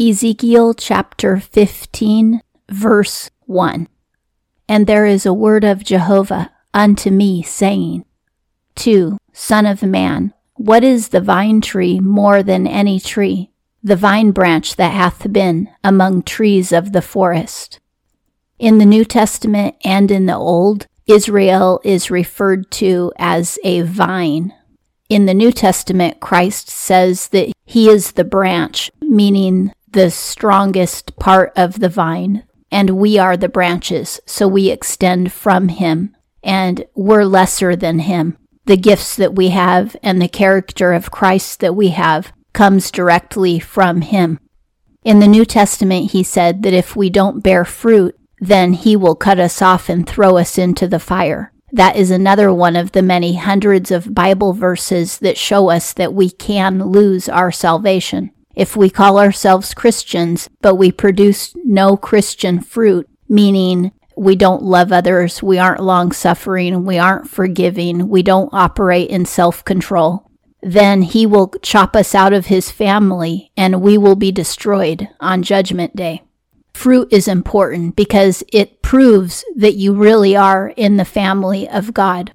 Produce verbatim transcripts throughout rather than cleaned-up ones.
Ezekiel chapter fifteen, verse one. And there is a word of Jehovah unto me, saying, two, Son of man, what is the vine tree more than any tree, the vine branch that hath been among trees of the forest? In the New Testament and in the Old, Israel is referred to as a vine. In the New Testament, Christ says that he is the branch, meaning the strongest part of the vine, and we are the branches, so we extend from him, and we're lesser than him. The gifts that we have and the character of Christ that we have comes directly from him. In the New Testament, he said that if we don't bear fruit, then he will cut us off and throw us into the fire. That is another one of the many hundreds of Bible verses that show us that we can lose our salvation. If we call ourselves Christians, but we produce no Christian fruit, meaning we don't love others, we aren't long-suffering, we aren't forgiving, we don't operate in self-control, then he will chop us out of his family and we will be destroyed on Judgment Day. Fruit is important because it proves that you really are in the family of God.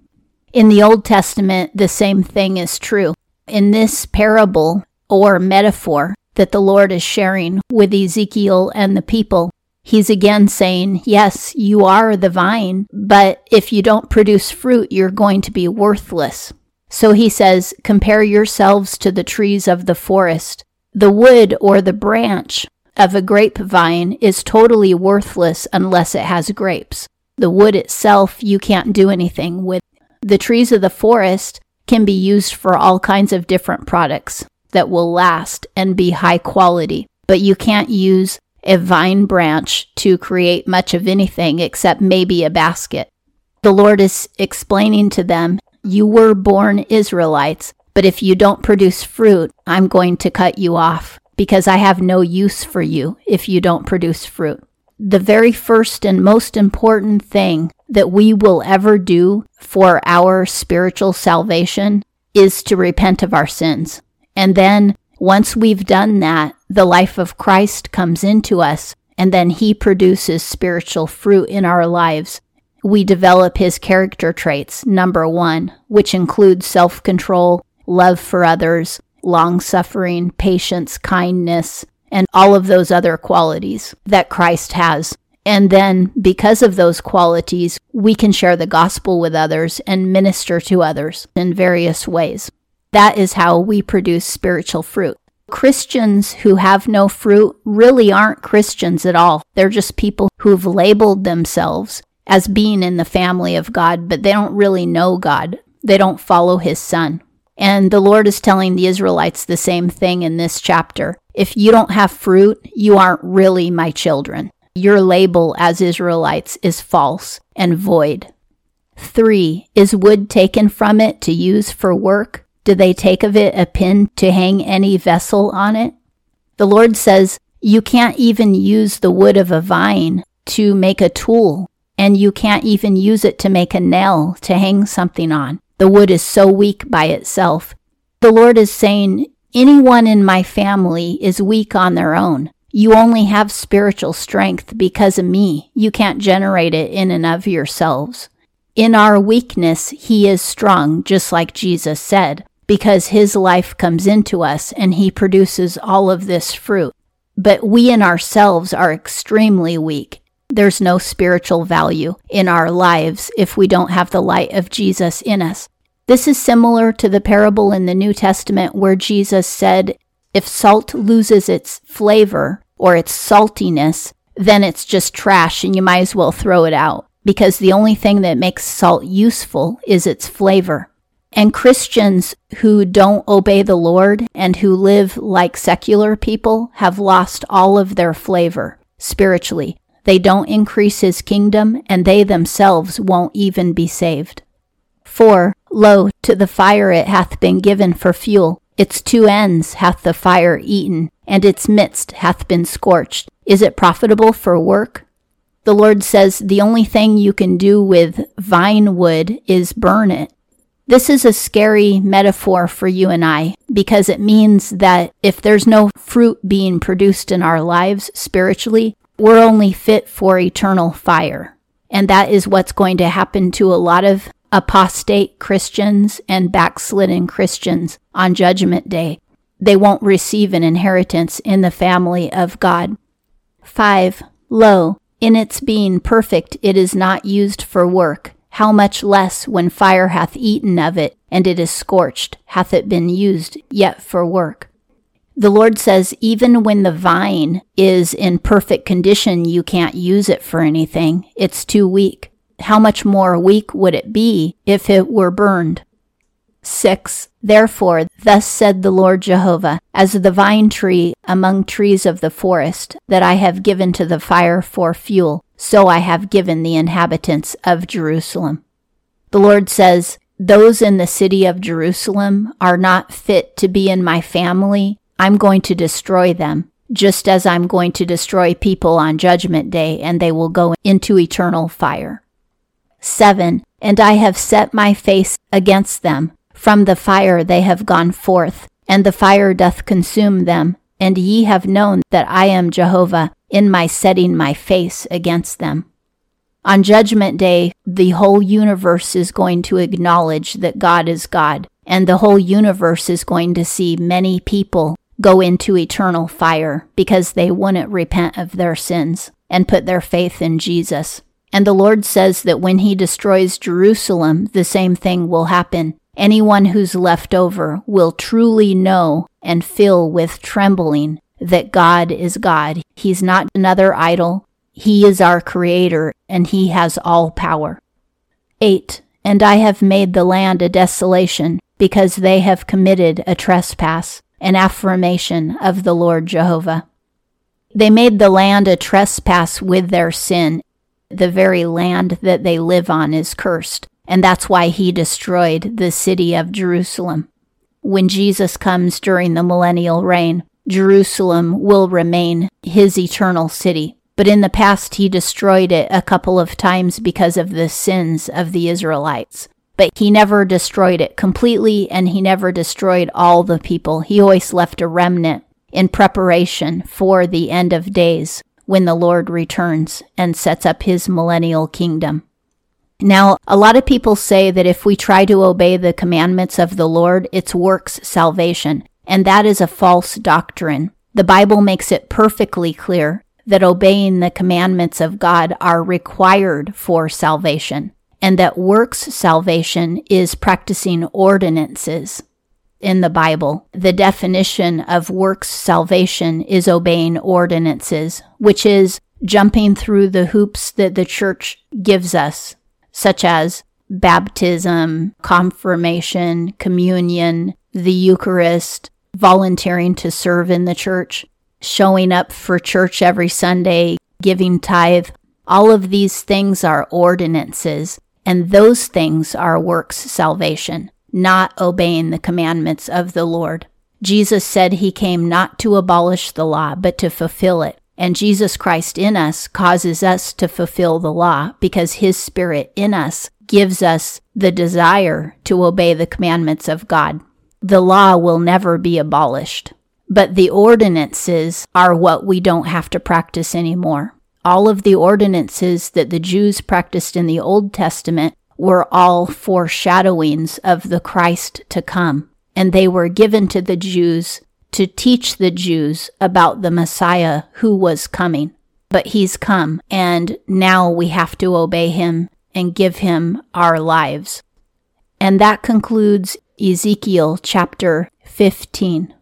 In the Old Testament, the same thing is true. In this parable or metaphor that the Lord is sharing with Ezekiel and the people, he's again saying, yes, you are the vine, but if you don't produce fruit, you're going to be worthless. So he says, compare yourselves to the trees of the forest. The wood or the branch of a grapevine is totally worthless unless it has grapes. The wood itself, you can't do anything with. The trees of the forest can be used for all kinds of different products that will last and be high quality, but you can't use a vine branch to create much of anything except maybe a basket. The Lord is explaining to them, you were born Israelites, but if you don't produce fruit, I'm going to cut you off, because I have no use for you if you don't produce fruit. The very first and most important thing that we will ever do for our spiritual salvation is to repent of our sins. And then, once we've done that, the life of Christ comes into us, and then he produces spiritual fruit in our lives. We develop his character traits, number one, which includes self-control, love for others, long-suffering, patience, kindness, and all of those other qualities that Christ has. And then, because of those qualities, we can share the gospel with others and minister to others in various ways. That is how we produce spiritual fruit. Christians who have no fruit really aren't Christians at all. They're just people who've labeled themselves as being in the family of God, but they don't really know God. They don't follow his son. And the Lord is telling the Israelites the same thing in this chapter. If you don't have fruit, you aren't really my children. Your label as Israelites is false and void. Three, is wood taken from it to use for work? Do they take of it a pin to hang any vessel on it? The Lord says, you can't even use the wood of a vine to make a tool, and you can't even use it to make a nail to hang something on. The wood is so weak by itself. The Lord is saying, anyone in my family is weak on their own. You only have spiritual strength because of me. You can't generate it in and of yourselves. In our weakness, he is strong, just like Jesus said, because his life comes into us and he produces all of this fruit. But we in ourselves are extremely weak. There's no spiritual value in our lives if we don't have the light of Jesus in us. This is similar to the parable in the New Testament where Jesus said, if salt loses its flavor or its saltiness, then it's just trash and you might as well throw it out, because the only thing that makes salt useful is its flavor. And Christians who don't obey the Lord and who live like secular people have lost all of their flavor spiritually. They don't increase his kingdom, and they themselves won't even be saved. Four, lo, to the fire it hath been given for fuel. Its two ends hath the fire eaten, and its midst hath been scorched. Is it profitable for work? The Lord says the only thing you can do with vine wood is burn it. This is a scary metaphor for you and I, because it means that if there's no fruit being produced in our lives spiritually, we're only fit for eternal fire. And that is what's going to happen to a lot of apostate Christians and backslidden Christians on Judgment Day. They won't receive an inheritance in the family of God. Five, lo, in its being perfect, it is not used for work. How much less when fire hath eaten of it, and it is scorched, hath it been used yet for work. The Lord says, even when the vine is in perfect condition, you can't use it for anything. It's too weak. How much more weak would it be if it were burned? Six, therefore, thus said the Lord Jehovah, as the vine tree among trees of the forest, that I have given to the fire for fuel, so I have given the inhabitants of Jerusalem. The Lord says, those in the city of Jerusalem are not fit to be in my family. I'm going to destroy them, just as I'm going to destroy people on Judgment Day, and they will go into eternal fire. Seven, and I have set my face against them. From the fire they have gone forth, and the fire doth consume them. And ye have known that I am Jehovah, in my setting my face against them. On Judgment Day, the whole universe is going to acknowledge that God is God, and the whole universe is going to see many people go into eternal fire because they wouldn't repent of their sins and put their faith in Jesus. And the Lord says that when he destroys Jerusalem, the same thing will happen. Anyone who's left over will truly know and fill with trembling that God is God. He's not another idol. He is our creator, and he has all power. Eight, and I have made the land a desolation, because they have committed a trespass, an affirmation of the Lord Jehovah. They made the land a trespass with their sin. The very land that they live on is cursed, and that's why he destroyed the city of Jerusalem. When Jesus comes during the millennial reign, Jerusalem will remain his eternal city. But in the past, he destroyed it a couple of times because of the sins of the Israelites. But he never destroyed it completely, and he never destroyed all the people. He always left a remnant in preparation for the end of days when the Lord returns and sets up his millennial kingdom. Now, a lot of people say that if we try to obey the commandments of the Lord, it's works salvation, and that is a false doctrine. The Bible makes it perfectly clear that obeying the commandments of God are required for salvation, and that works salvation is practicing ordinances. In the Bible, the definition of works salvation is obeying ordinances, which is jumping through the hoops that the church gives us, such as baptism, confirmation, communion, the Eucharist, volunteering to serve in the church, showing up for church every Sunday, giving tithe. All of these things are ordinances, and those things are works salvation, not obeying the commandments of the Lord. Jesus said he came not to abolish the law, but to fulfill it. And Jesus Christ in us causes us to fulfill the law, because his Spirit in us gives us the desire to obey the commandments of God. The law will never be abolished, but the ordinances are what we don't have to practice anymore. All of the ordinances that the Jews practiced in the Old Testament were all foreshadowings of the Christ to come, and they were given to the Jews to teach the Jews about the Messiah who was coming. But he's come, and now we have to obey him and give him our lives. And that concludes Ezekiel chapter fifteen.